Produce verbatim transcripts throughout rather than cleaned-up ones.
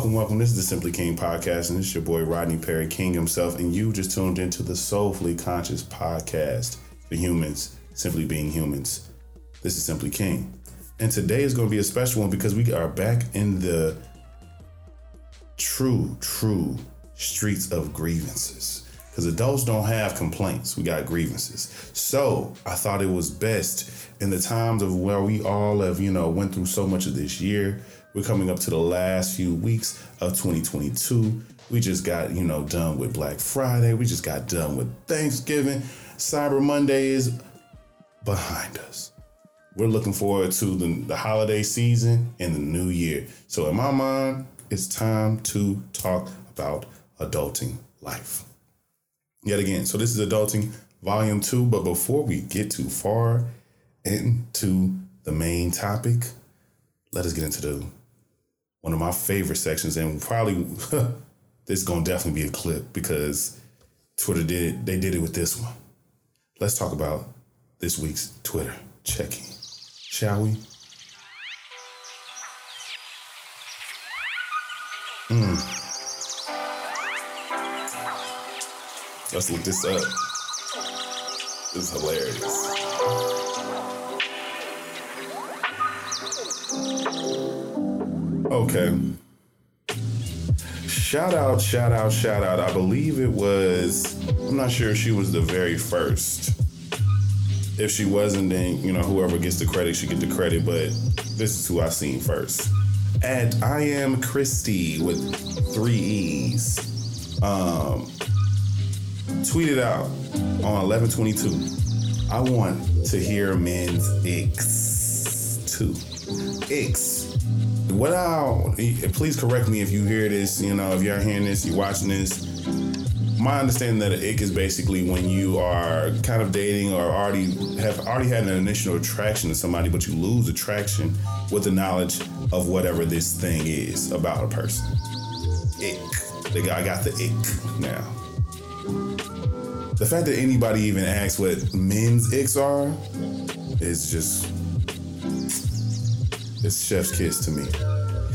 Welcome, welcome. This is the Simply King podcast, and it's your boy Rodney Perry, King himself, and you just tuned into the Soulfully Conscious Podcast for Humans, Simply Being Humans. This is Simply King, and today is going to be a special one because we are back in the true, true streets of grievances. Because adults don't have complaints, we got grievances. So I thought it was best in the times of where we all have, you know, went through so much of this year. We're coming up to the last few weeks of twenty twenty-two. We just got, you know, done with Black Friday. We just got done with Thanksgiving. Cyber Monday is behind us. We're looking forward to the, the holiday season and the new year. So in my mind, it's time to talk about adulting life. Yet again, so this is Adulting Volume two. But before we get too far into the main topic, let us get into the one of my favorite sections, and probably this is gonna definitely be a clip because Twitter did it. They did it with this one. Let's talk about this week's Twitter check-in, shall we? Mm. Let's look this up. This is hilarious. Okay. Shout out, shout out, shout out. I believe it was, I'm not sure if she was the very first. If she wasn't, then, you know, whoever gets the credit should get the credit, but this is who I seen first. At I Am Christy with three E's, um, tweeted out on eleven twenty-two, I want to hear men's X too. X. What I'll, please correct me if you hear this, you know, if you're hearing this, you're watching this. My understanding that an ick is basically when you are kind of dating or already have already had an initial attraction to somebody, but you lose attraction with the knowledge of whatever this thing is about a person. Ick. The guy got the ick now. The fact that anybody even asks what men's icks are is just... it's chef's kiss to me.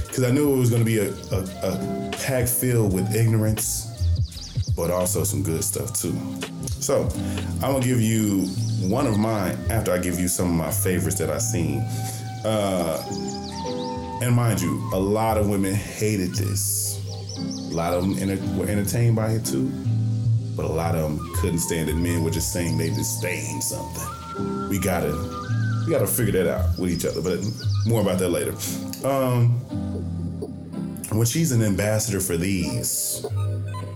Because I knew it was going to be a, a, a pack filled with ignorance, but also some good stuff too. So I'm going to give you one of mine after I give you some of my favorites that I seen. Uh, and mind you, a lot of women hated this. A lot of them enter- were entertained by it too, but a lot of them couldn't stand it. Men were just saying they disdained something. We got to... we gotta figure that out with each other, but more about that later. Um, when she's an ambassador for these,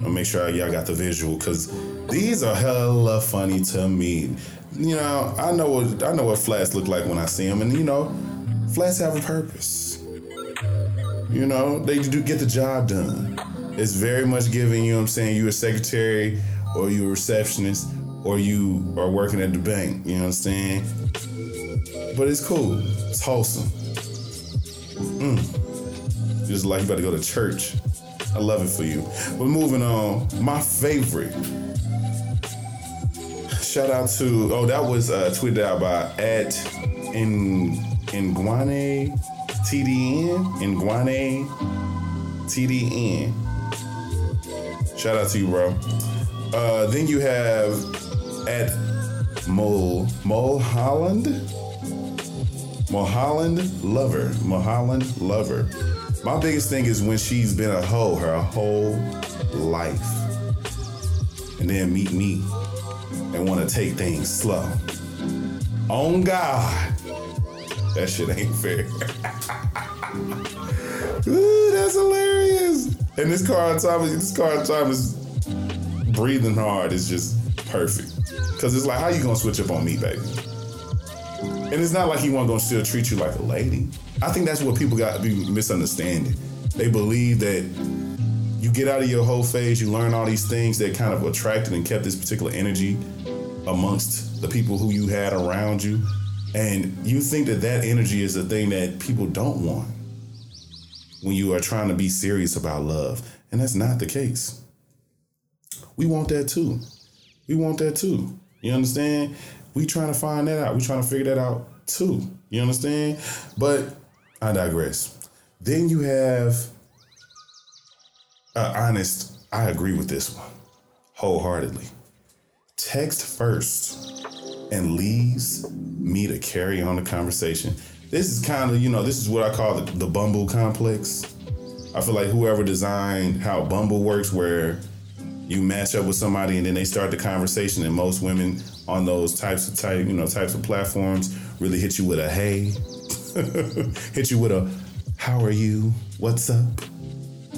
I'll make sure y'all got the visual because these are hella funny to me. You know, I know what I know what flats look like when I see them, and you know, flats have a purpose. You know, they do get the job done. It's very much giving, you know what I'm saying, you a secretary or you a receptionist or you are working at the bank, you know what I'm saying? But it's cool. It's wholesome. Mm. Just like you about to go to church. I love it for you. But moving on, my favorite. Shout out to, oh, that was uh, tweeted out by at Nguane T D N. Nguane T D N. Shout out to you, bro. Uh, then you have at Mul Mulholland. Mulholland Lover, Mulholland Lover. My biggest thing is when she's been a hoe her whole life and then meet me and want to take things slow. On God, that shit ain't fair. Ooh, that's hilarious. And this Carl Thomas, this Carl Thomas breathing hard is just perfect. Cause it's like, how you gonna switch up on me, baby? And it's not like he wasn't gonna still treat you like a lady. I think that's what people got to be misunderstanding. They believe that you get out of your whole phase, you learn all these things that kind of attracted and kept this particular energy amongst the people who you had around you. And you think that that energy is the thing that people don't want when you are trying to be serious about love. And that's not the case. We want that too. We want that too. You understand? We trying to find that out. We trying to figure that out too. You understand? But I digress. Then you have uh, honest, I agree with this one wholeheartedly. Text first and leaves me to carry on the conversation. This is kind of, you know, this is what I call the, the Bumble complex. I feel like whoever designed how Bumble works, where you match up with somebody and then they start the conversation, and most women on those types of type, you know, types of platforms really hit you with a hey, hit you with a how are you, what's up,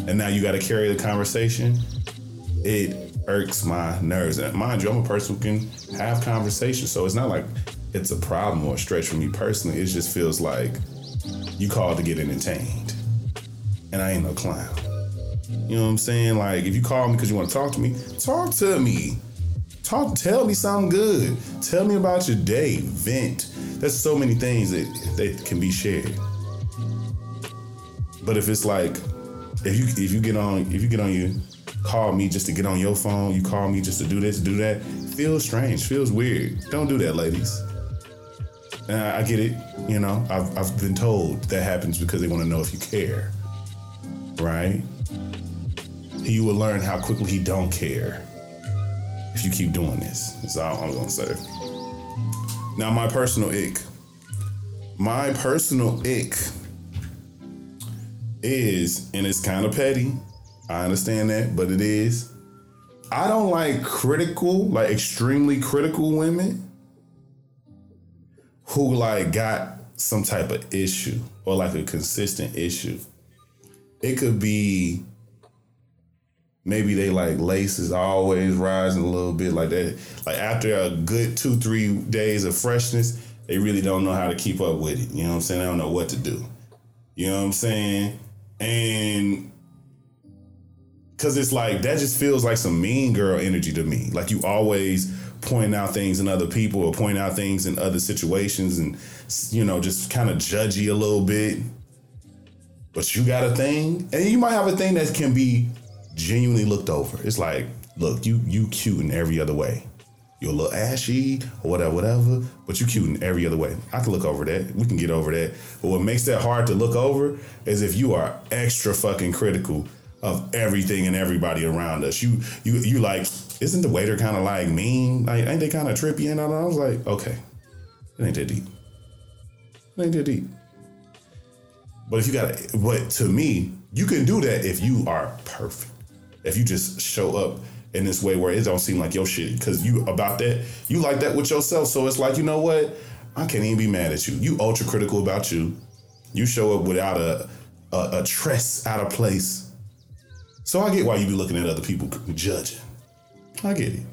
and now you got to carry the conversation. It irks my nerves, and mind you, I'm a person who can have conversations, so it's not like it's a problem or a stretch for me personally. It just feels like you called to get entertained, and I ain't no clown. You know what I'm saying? Like, if you call me because you want to talk to me, talk to me. Talk, tell me something good. Tell me about your day. Vent. There's so many things that, that can be shared. But if it's like, if you if you get on if you get on your call me just to get on your phone, you call me just to do this, do that, feels strange, feels weird. Don't do that, ladies. And I, I get it. You know, I've I've been told that happens because they want to know if you care, right? You will learn how quickly he don't care if you keep doing this. That's all I'm gonna say. Now, my personal ick. My personal ick is, and it's kind of petty, I understand that, but it is, I don't like critical, like extremely critical women who like got some type of issue or like a consistent issue. It could be maybe they like laces always rising a little bit, like that. Like after a good two, three days of freshness, they really don't know how to keep up with it. You know what I'm saying? They don't know what to do. You know what I'm saying? And because it's like, that just feels like some mean girl energy to me. Like you always point out things in other people or point out things in other situations and, you know, just kind of judgy a little bit. But you got a thing, and you might have a thing that can be genuinely looked over. It's like, look, you you cute in every other way. You're a little ashy or whatever, whatever, but you cute in every other way. I can look over that. We can get over that. But what makes that hard to look over is if you are extra fucking critical of everything and everybody around us. You you you like, isn't the waiter kind of like mean? Like, ain't they kind of trippy? And I was like, okay, it ain't that deep. It ain't that deep. But if you got, but to me, you can do that if you are perfect. If you just show up in this way where it don't seem like your shit, because you about that, you like that with yourself. So it's like, you know what? I can't even be mad at you. You ultra critical about you. You show up without a a, a tress out of place. So I get why you be looking at other people judging. I get it.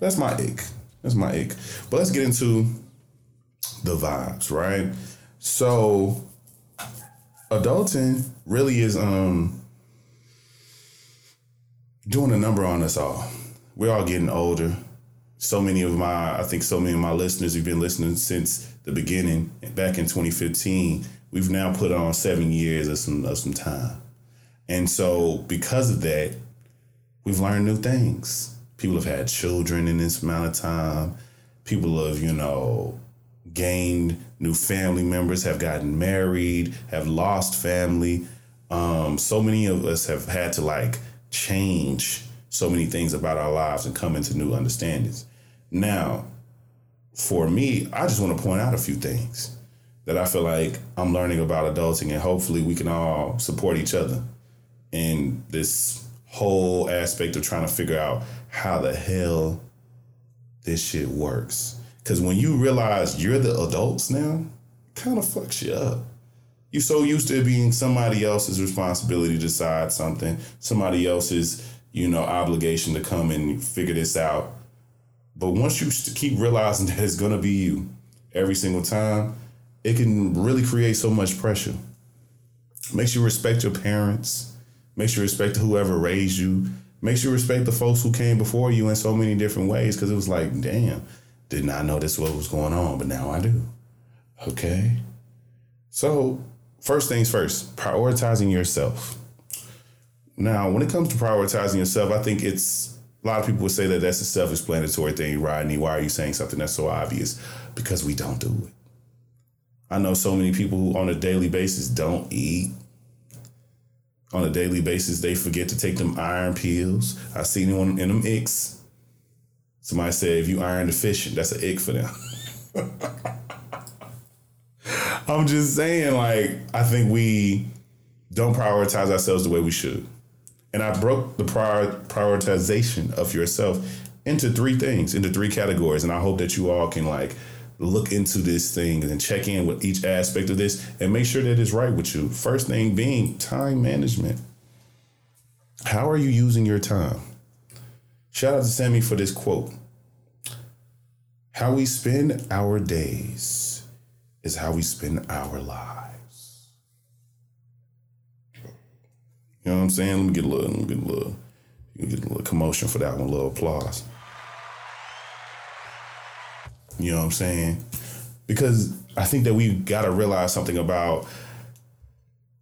That's my ick. That's my ick. But let's get into the vibes, right? So adulting really is um. doing a number on us all. We're all getting older. So many of my, I think so many of my listeners who've been listening since the beginning, back in twenty fifteen, we've now put on seven years of some, of some time. And so because of that, we've learned new things. People have had children in this amount of time. People have, you know, gained new family members, have gotten married, have lost family. Um, so many of us have had to like, change so many things about our lives and come into new understandings. Now, for me, I just want to point out a few things that I feel like I'm learning about adulting, and hopefully we can all support each other in this whole aspect of trying to figure out how the hell this shit works. Because when you realize you're the adults now, it kind of fucks you up. You're so used to it being somebody else's responsibility to decide something, somebody else's, you know, obligation to come and figure this out. But once you keep realizing that it's going to be you every single time, it can really create so much pressure. Makes you respect your parents, makes you respect whoever raised you, makes you respect the folks who came before you in so many different ways, because it was like, damn, did not know this was what was going on, but now I do. Okay. So, first things first, prioritizing yourself. Now, when it comes to prioritizing yourself, I think it's, a lot of people would say that that's a self-explanatory thing, Rodney. Why are you saying something that's so obvious? Because we don't do it. I know so many people who on a daily basis don't eat, on a daily basis. They forget to take them iron pills. I seen them in them icks. Somebody said, if you iron deficient, that's an ick for them. I'm just saying, like, I think we don't prioritize ourselves the way we should. And I broke the prior prioritization of yourself into three things, into three categories. And I hope that you all can, like, look into this thing and check in with each aspect of this and make sure that it's right with you. First thing being time management. How are you using your time? Shout out to Sammy for this quote. How we spend our days is how we spend our lives. You know what I'm saying? Let me get a little, let me get a little, let me get a little commotion for that one, a little applause. You know what I'm saying? Because I think that we've got to realize something about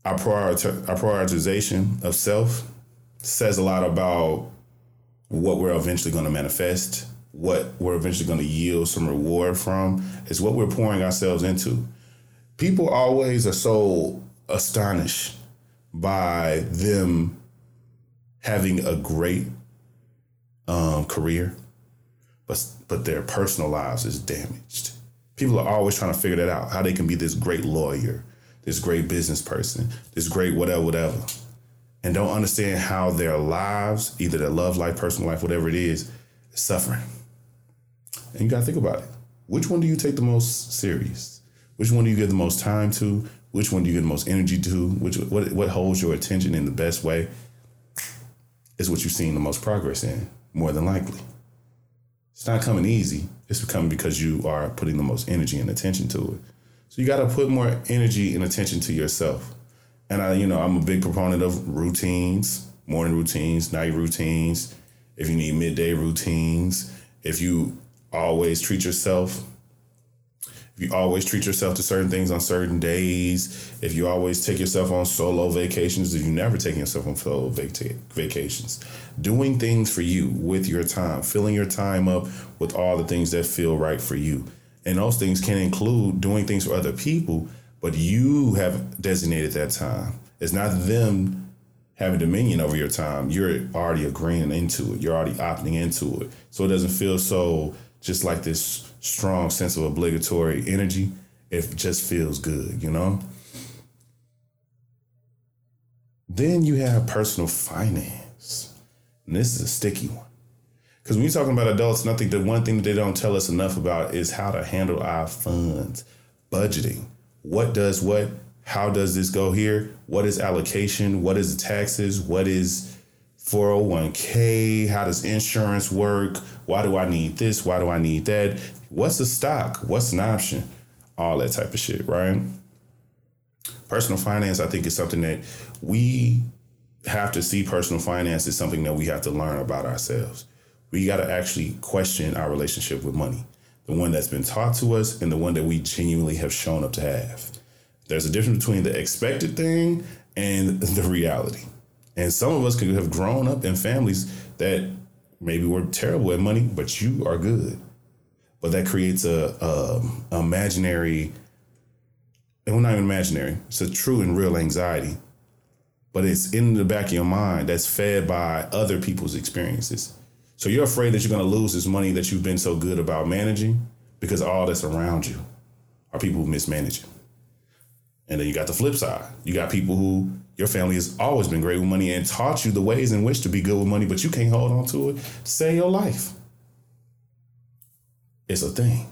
our, priori- our prioritization of self says a lot about what we're eventually going to manifest, what we're eventually going to yield some reward from, is what we're pouring ourselves into. People always are so astonished by them having a great um, career, but but their personal lives is damaged. People are always trying to figure that out, how they can be this great lawyer, this great business person, this great whatever, whatever, and don't understand how their lives, either their love life, personal life, whatever it is, is suffering. And you got to think about it. Which one do you take the most serious? Which one do you give the most time to? Which one do you give the most energy to? Which what what holds your attention in the best way is what you've seen the most progress in, more than likely. It's not coming easy. It's coming because you are putting the most energy and attention to it. So you got to put more energy and attention to yourself. And I, you know, I'm a big proponent of routines, morning routines, night routines. If you need midday routines, if you always treat yourself, if you always treat yourself to certain things on certain days, if you always take yourself on solo vacations, if you never take yourself on solo vac- vacations, doing things for you with your time, filling your time up with all the things that feel right for you. And those things can include doing things for other people, but you have designated that time. It's not them having dominion over your time. You're already agreeing into it. You're already opting into it. So it doesn't feel so just like this strong sense of obligatory energy. It just feels good, you know? Then you have personal finance. And this is a sticky one. Because when you're talking about adults, and I think the one thing that they don't tell us enough about is how to handle our funds, budgeting. What does what? How does this go here? What is allocation? What is taxes? What is four oh one k? How does insurance work? Why do I need this? Why do I need that? What's a stock? What's an option? All that type of shit, right? Personal finance, I think, is something that we have to see. Personal finance is something that we have to learn about ourselves. We got to actually question our relationship with money, the one that's been taught to us and the one that we genuinely have shown up to have. There's a difference between the expected thing and the reality. And some of us could have grown up in families that maybe were terrible at money, but you are good. But that creates a, a imaginary, and well, not even imaginary, it's a true and real anxiety. But it's in the back of your mind that's fed by other people's experiences. So you're afraid that you're going to lose this money that you've been so good about managing because all that's around you are people who mismanage it. And then you got the flip side. You got people who your family has always been great with money and taught you the ways in which to be good with money, but you can't hold on to it to save your life. It's a thing.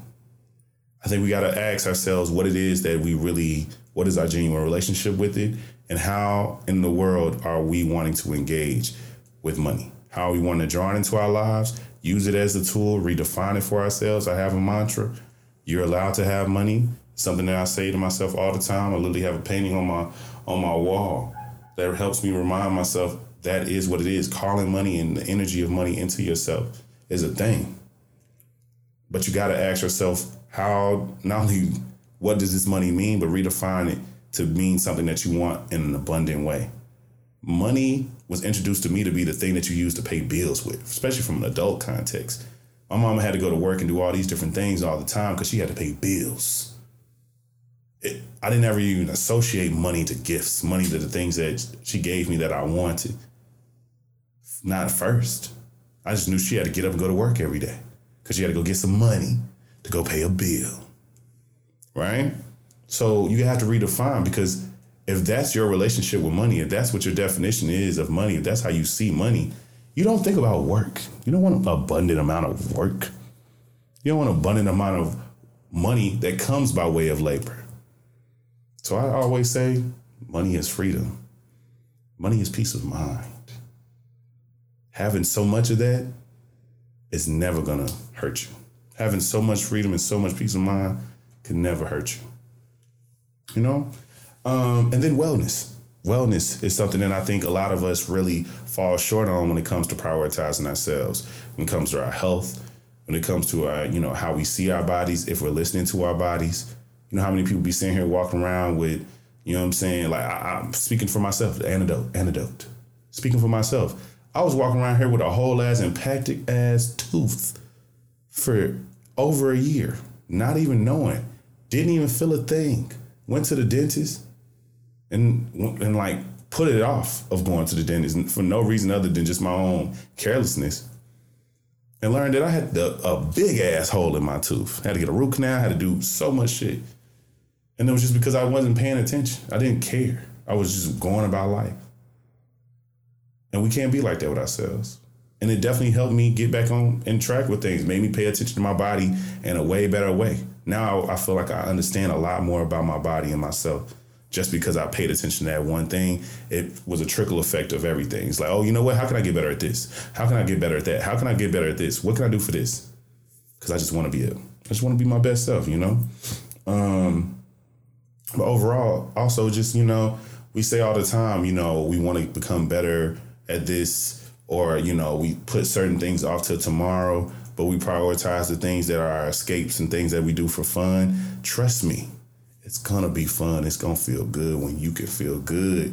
I think we got to ask ourselves what it is that we really, what is our genuine relationship with it, and how in the world are we wanting to engage with money? How we want to draw it into our lives, use it as a tool, redefine it for ourselves. I have a mantra. You're allowed to have money. Something that I say to myself all the time. I literally have a painting on my on my wall that helps me remind myself that is what it is. Calling money and the energy of money into yourself is a thing. But you got to ask yourself how, not only what does this money mean, but redefine it to mean something that you want in an abundant way. Money was introduced to me to be the thing that you use to pay bills with, especially from an adult context. My mama had to go to work and do all these different things all the time because she had to pay bills. it, I didn't ever even associate money to gifts, money to the things that she gave me that I wanted. Not first. I just knew she had to get up and go to work every day because she had to go get some money to go pay a bill. Right? So you have to redefine, because if that's your relationship with money, if that's what your definition is of money, if that's how you see money, you don't think about work. You don't want an abundant amount of work. You don't want an abundant amount of money that comes by way of labor. So I always say money is freedom. Money is peace of mind. Having so much of that is never going to hurt you. Having so much freedom and so much peace of mind can never hurt you. You know? Um, and then wellness. Wellness is something that I think a lot of us really fall short on when it comes to prioritizing ourselves, when it comes to our health, when it comes to our, you know, how we see our bodies, if we're listening to our bodies. You know how many people be sitting here walking around with, you know what I'm saying? Like, I, I'm speaking for myself, the antidote, antidote. Speaking for myself. I was walking around here with a whole ass impacted ass tooth for over a year, not even knowing, didn't even feel a thing. Went to the dentist. And and like put it off of going to the dentist for no reason other than just my own carelessness, and learned that I had the, a big ass hole in my tooth. I had to get a root canal, I had to do so much shit. And it was just because I wasn't paying attention. I didn't care. I was just going about life. And we can't be like that with ourselves. And it definitely helped me get back on and track with things, made me pay attention to my body in a way better way. Now I feel like I understand a lot more about my body and myself. Just because I paid attention to that one thing, it was a trickle effect of everything. It's like, oh, you know what? How can I get better at this? How can I get better at that? How can I get better at this? What can I do for this? Because I just want to be it. I just want to be my best self, you know? Um, but overall, also just, you know, we say all the time, you know, we want to become better at this, or, you know, we put certain things off to tomorrow, but we prioritize the things that are our escapes and things that we do for fun. Trust me. It's going to be fun. It's going to feel good when you can feel good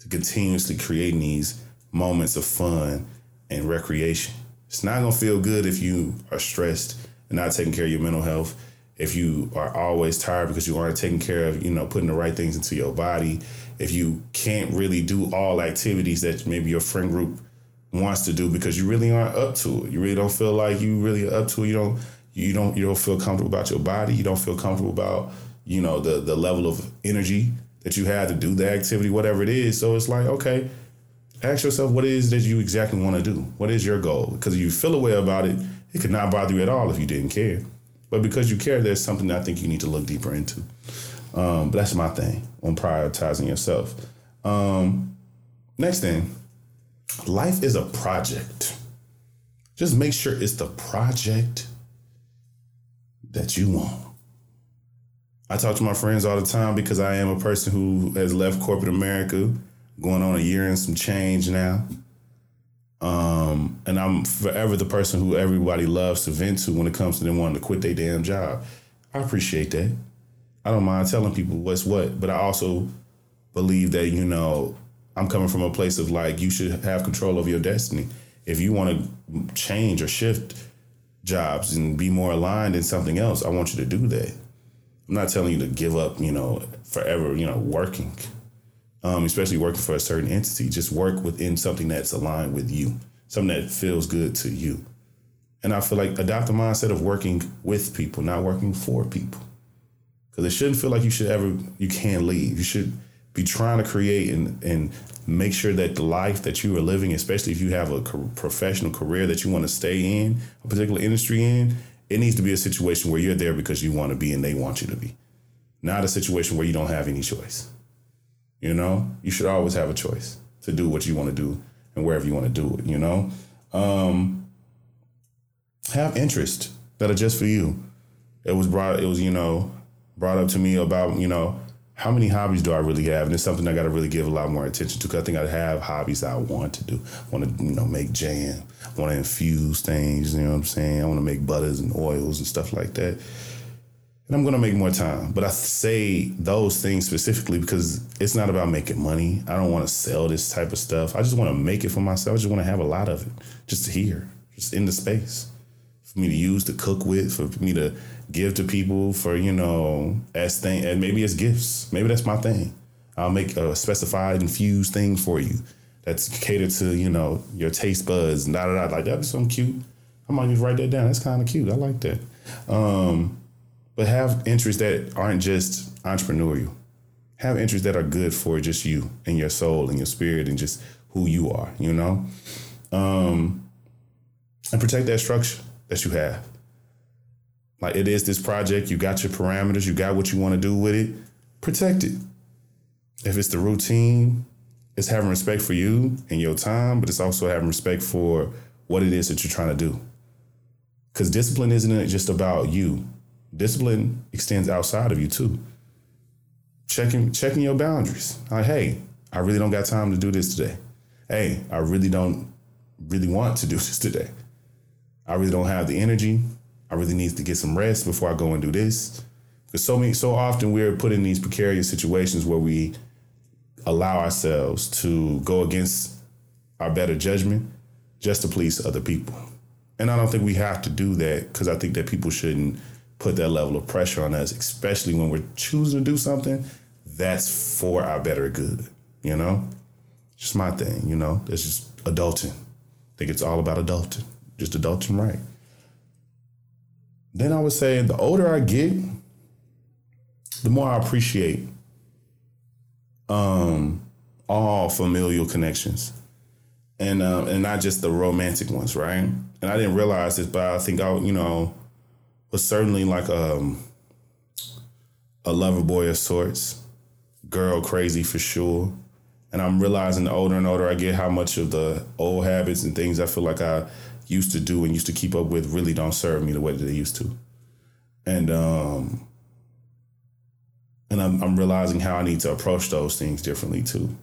to continuously creating these moments of fun and recreation. It's not going to feel good if you are stressed and not taking care of your mental health, if you are always tired because you aren't taking care of, you know, putting the right things into your body, if you can't really do all activities that maybe your friend group wants to do because you really aren't up to it. You really don't feel like you really are up to it. You don't, you don't, you don't feel comfortable about your body. You don't feel comfortable about, you know, the the level of energy that you have to do the activity, whatever it is. So it's like, okay, ask yourself, what it is that you exactly want to do? What is your goal? Because if you feel a way about it, it could not bother you at all if you didn't care. But because you care, there's something that I think you need to look deeper into. Um, but that's my thing on prioritizing yourself. Um, next thing, life is a project. Just make sure it's the project that you want. I talk to my friends all the time because I am a person who has left corporate America, going on a year and some change now. Um, and I'm forever the person who everybody loves to vent to when it comes to them wanting to quit their damn job. I appreciate that. I don't mind telling people what's what, but I also believe that, you know, I'm coming from a place of like, you should have control over your destiny. If you want to change or shift jobs and be more aligned in something else, I want you to do that. I'm not telling you to give up, you know, forever, you know, working, um, especially working for a certain entity. Just work within something that's aligned with you, something that feels good to you. And I feel like adopt a mindset of working with people, not working for people, because it shouldn't feel like you should ever, you can't leave. You should be trying to create and, and make sure that the life that you are living, especially if you have a professional career that you want to stay in, a particular industry in, it needs to be a situation where you're there because you want to be and they want you to be. Not a situation where you don't have any choice. You know, you should always have a choice to do what you want to do and wherever you want to do it, you know. Um, have interests that are just for you. It was brought, it was, you know, brought up to me about, you know, how many hobbies do I really have? And it's something I got to really give a lot more attention to, because I think I have hobbies I want to do. I want to, you know, make jam. I want to infuse things, you know what I'm saying? I want to make butters and oils and stuff like that. And I'm going to make more time. But I say those things specifically because it's not about making money. I don't want to sell this type of stuff. I just want to make it for myself. I just want to have a lot of it just here, just in the space for me to use to cook with, for me to give to people, for, you know, as thing, and maybe as gifts. Maybe that's my thing. I'll make a specified infused thing for you that's catered to, you know, your taste buds and da da da. Like, that'd be something cute. I might just write that down. That's kind of cute. I like that. Um, but have interests that aren't just entrepreneurial. Have interests that are good for just you and your soul and your spirit and just who you are, you know? Um, and protect that structure that you have. Like, it is this project. You got your parameters. You got what you want to do with it. Protect it. If it's the routine, it's having respect for you and your time, but it's also having respect for what it is that you're trying to do. Because discipline isn't just about you. Discipline extends outside of you, too. Checking checking your boundaries. Like, hey, I really don't got time to do this today. Hey, I really don't really want to do this today. I really don't have the energy. I really need to get some rest before I go and do this. Because so many, so often we're put in these precarious situations where we allow ourselves to go against our better judgment just to please other people. And I don't think we have to do that, because I think that people shouldn't put that level of pressure on us, especially when we're choosing to do something that's for our better good, you know? Just my thing, you know? That's just adulting. I think it's all about adulting. Just adulting right. Then I would say the older I get, the more I appreciate um, all familial connections. And um, and not just the romantic ones, right? And I didn't realize this, but I think I, you know, was certainly like um, a lover boy of sorts, girl crazy for sure. And I'm realizing the older and older I get, how much of the old habits and things I feel like I used to do and used to keep up with really don't serve me the way that they used to. And um, and I'm, I'm realizing how I need to approach those things differently too.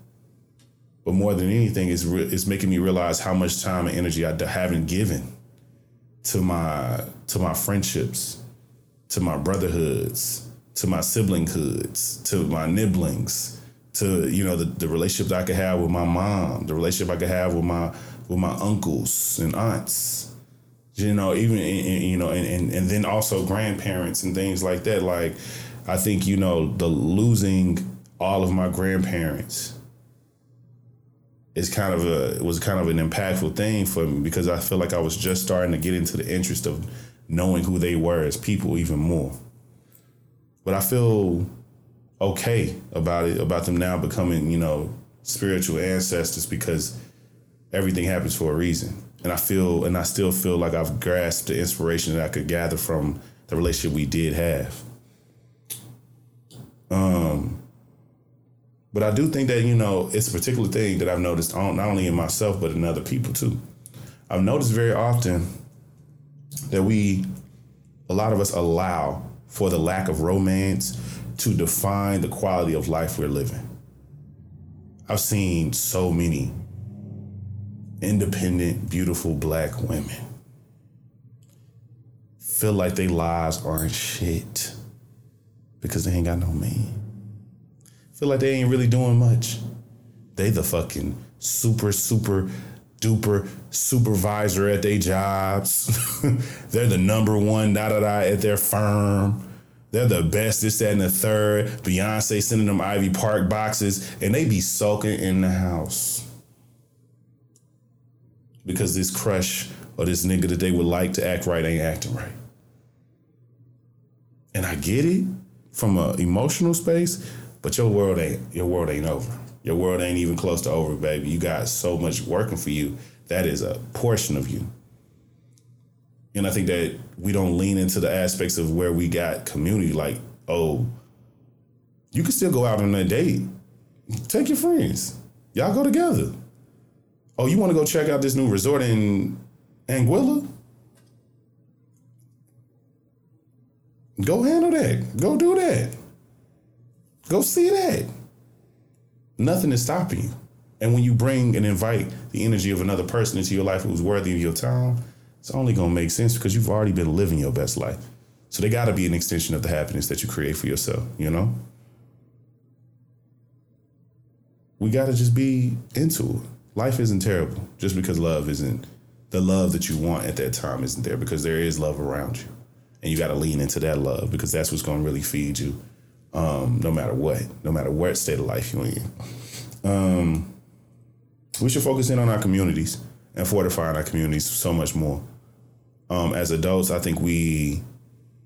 But more than anything, it's, re- it's making me realize how much time and energy I d- haven't given to my to my friendships, to my brotherhoods, to my siblinghoods, to my nibblings, to, you know, the, the relationship that I could have with my mom, the relationship I could have with my with my uncles and aunts, you know, even, in, in, you know, and, and, and then also grandparents and things like that. Like, I think, you know, the losing all of my grandparents It's kind of a it was kind of an impactful thing for me, because I feel like I was just starting to get into the interest of knowing who they were as people even more. But I feel okay about it, about them now becoming, you know, spiritual ancestors, because everything happens for a reason. And I feel and I still feel like I've grasped the inspiration that I could gather from the relationship we did have. Um But I do think that, you know, it's a particular thing that I've noticed on, not only in myself, but in other people, too. I've noticed very often that we, a lot of us allow for the lack of romance to define the quality of life we're living. I've seen so many independent, beautiful black women feel like their lives aren't shit because they ain't got no man. Feel like they ain't really doing much. They the fucking super, super, duper supervisor at their jobs. They're the number one da-da-da at their firm. They're the best, this, that, and the third. Beyonce sending them Ivy Park boxes, and they be sulking in the house. Because this crush or this nigga that they would like to act right ain't acting right. And I get it from an emotional space, but your world ain't your world ain't over. Your world ain't even close to over, baby. You got so much working for you. That is a portion of you. And I think that we don't lean into the aspects of where we got community. Like, oh, you can still go out on a date. Take your friends. Y'all go together. Oh, you want to go check out this new resort in Anguilla? Go handle that. Go do that. Go see that. Nothing is stopping you. And when you bring and invite the energy of another person into your life who's worthy of your time, it's only going to make sense, because you've already been living your best life. So they got to be an extension of the happiness that you create for yourself, you know? We got to just be into it. Life isn't terrible just because love isn't the love that you want at that time isn't there, because there is love around you. And you got to lean into that love, because that's what's going to really feed you, um, no matter what, no matter what state of life you're in. Um, we should focus in on our communities and fortifying our communities so much more. Um, as adults, I think we,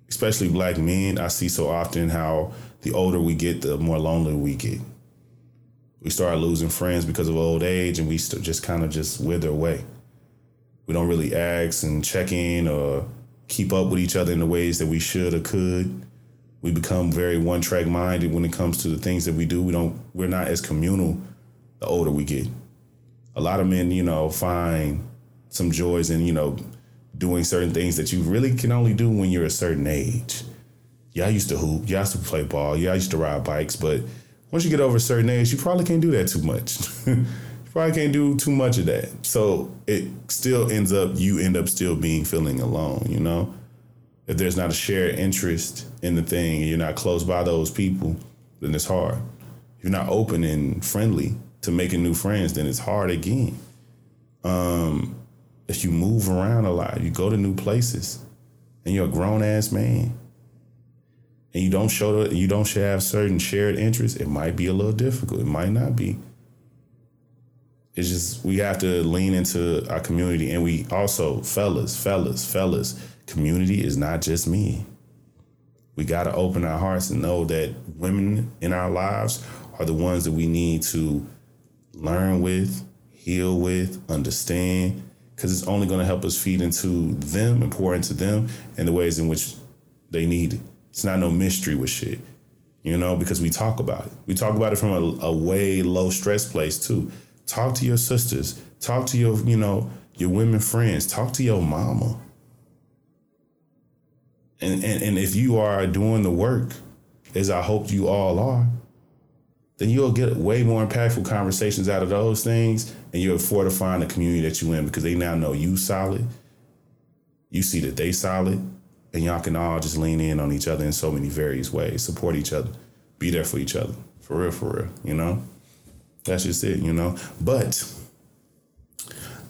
especially black men, I see so often how the older we get, the more lonely we get. We start losing friends because of old age, and we st- just kind of just wither away. We don't really ask and check in or keep up with each other in the ways that we should or could. We become very one-track minded when it comes to the things that we do. We don't, we're not as communal the older we get. A lot of men, you know, find some joys in, you know, doing certain things that you really can only do when you're a certain age. Yeah, I used to hoop. Yeah, I used to play ball. Yeah, I used to ride bikes. But once you get over a certain age, you probably can't do that too much. You probably can't do too much of that. So it still ends up, you end up still being feeling alone, you know? If there's not a shared interest in the thing and you're not close by those people, then it's hard. If you're not open and friendly to making new friends, then it's hard again. Um, if you move around a lot, you go to new places, and you're a grown ass man, and you don't show you don't have certain shared interests, it might be a little difficult. It might not be. It's just, we have to lean into our community, and we also, fellas, fellas, fellas, community is not just me. We got to open our hearts and know that women in our lives are the ones that we need to learn with, heal with, understand, because it's only going to help us feed into them and pour into them in the ways in which they need it. It's not no mystery with shit, you know, because we talk about it. We talk about it from a, a way low stress place too. Talk to your sisters, talk to your, you know, your women friends, talk to your mama. And, and, and if you are doing the work, as I hope you all are, then you'll get way more impactful conversations out of those things, and you're fortifying the community that you're in, because they now know you solid, you see that they solid, and y'all can all just lean in on each other in so many various ways, support each other, be there for each other, for real, for real, you know? That's just it, you know? But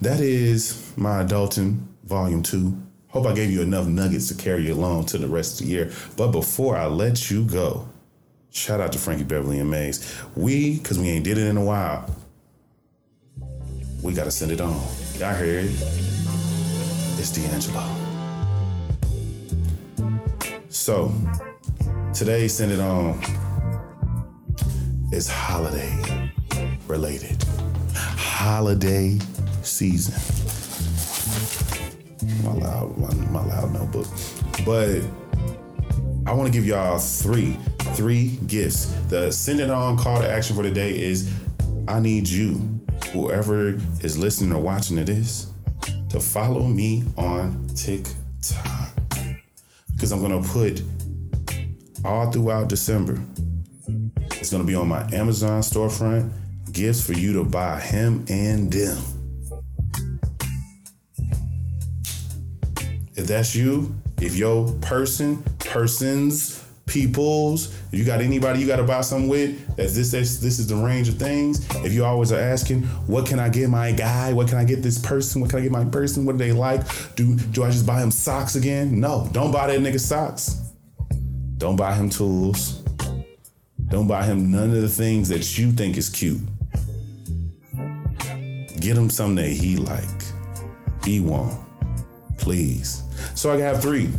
that is my Adulting Volume two. Hope I gave you enough nuggets to carry you along to the rest of the year. But before I let you go, shout out to Frankie Beverly and Maze. We, because we ain't did it in a while, we got to send it on. Y'all heard it. It's D'Angelo. So, today's Send It On is holiday related. Holiday season. My loud, my, my loud notebook. But I want to give y'all three. Three gifts. The Send It On call to action for today is, I need you, whoever is listening or watching to this, to follow me on TikTok. Because I'm going to put all throughout December, it's going to be on my Amazon storefront, gifts for you to buy him and them. If that's you, if your person, persons, peoples, if you got anybody you got to buy something with, that's this, this, this is the range of things. If you always are asking, what can I get my guy? What can I get this person? What can I get my person? What do they like? Do do I just buy him socks again? No, don't buy that nigga socks. Don't buy him tools. Don't buy him none of the things that you think is cute. Get him something that he like, he want, please. So I can have three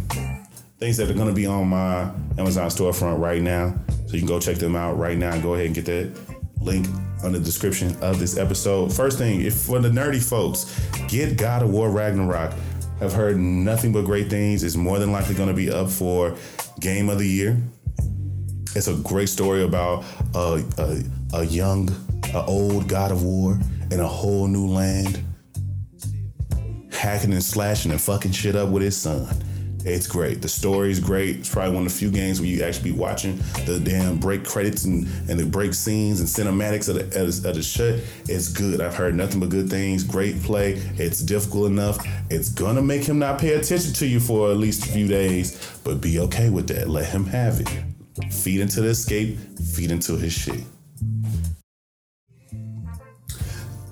things that are going to be on my Amazon storefront right now. So you can go check them out right now. Go ahead and get that link on the description of this episode. First thing, if for the nerdy folks, get God of War Ragnarok. I've heard nothing but great things. It's more than likely going to be up for Game of the Year. It's a great story about uh, a, a young, an old God of War in a whole new land, hacking and slashing and fucking shit up with his son. It's great. The story's great. It's probably one of the few games where you actually be watching the damn break credits and, and the break scenes and cinematics of the, of the, of the shit. It's good. I've heard nothing but good things. Great play. It's difficult enough. It's gonna make him not pay attention to you for at least a few days, but be okay with that. Let him have it. Feed into the escape. Feed into his shit.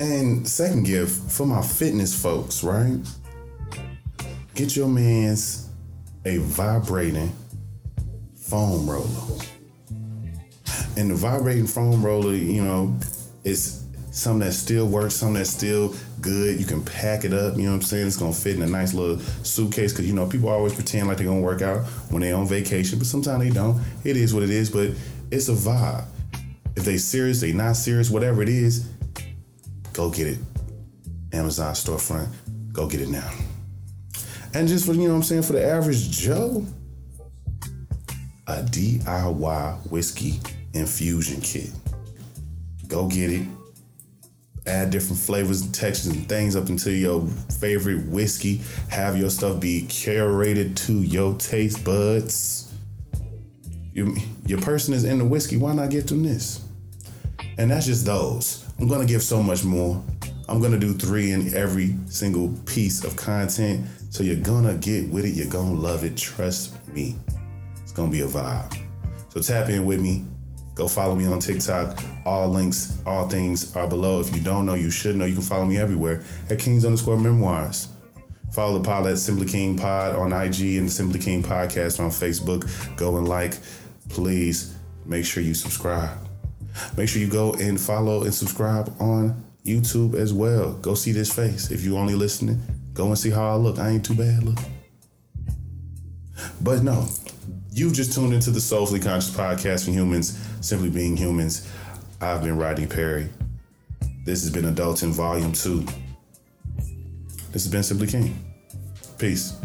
And second gift, for my fitness folks, right? Get your man's a vibrating foam roller. And the vibrating foam roller, you know, it's something that still works, something that's still good. You can pack it up, you know what I'm saying? It's gonna fit in a nice little suitcase, because, you know, people always pretend like they're gonna work out when they're on vacation, but sometimes they don't. It is what it is, but it's a vibe. If they serious, they not serious, whatever it is, go get it. Amazon storefront, go get it now. And just for, you know what I'm saying, for the average Joe, a D I Y whiskey infusion kit. Go get it. Add different flavors and textures and things up into your favorite whiskey. Have your stuff be curated to your taste buds. Your, your person is in the whiskey. Why not get them this? And that's just those. I'm gonna give so much more. I'm gonna do three in every single piece of content. So you're gonna get with it. You're gonna love it. Trust me. It's gonna be a vibe. So tap in with me. Go follow me on TikTok. All links, all things are below. If you don't know, you should know. You can follow me everywhere at kings underscore memoirs. Follow the pod at Simply King Pod on I G and the Simply King Podcast on Facebook. Go and like. Please make sure you subscribe. Make sure you go and follow and subscribe on YouTube as well. Go see this face. If you only listening, go and see how I look. I ain't too bad looking. But no, you've just tuned into the Soulfully Conscious Podcast for Humans, Simply Being Humans. I've been Rodney Perry. This has been Adulting Volume two. This has been Simply King. Peace.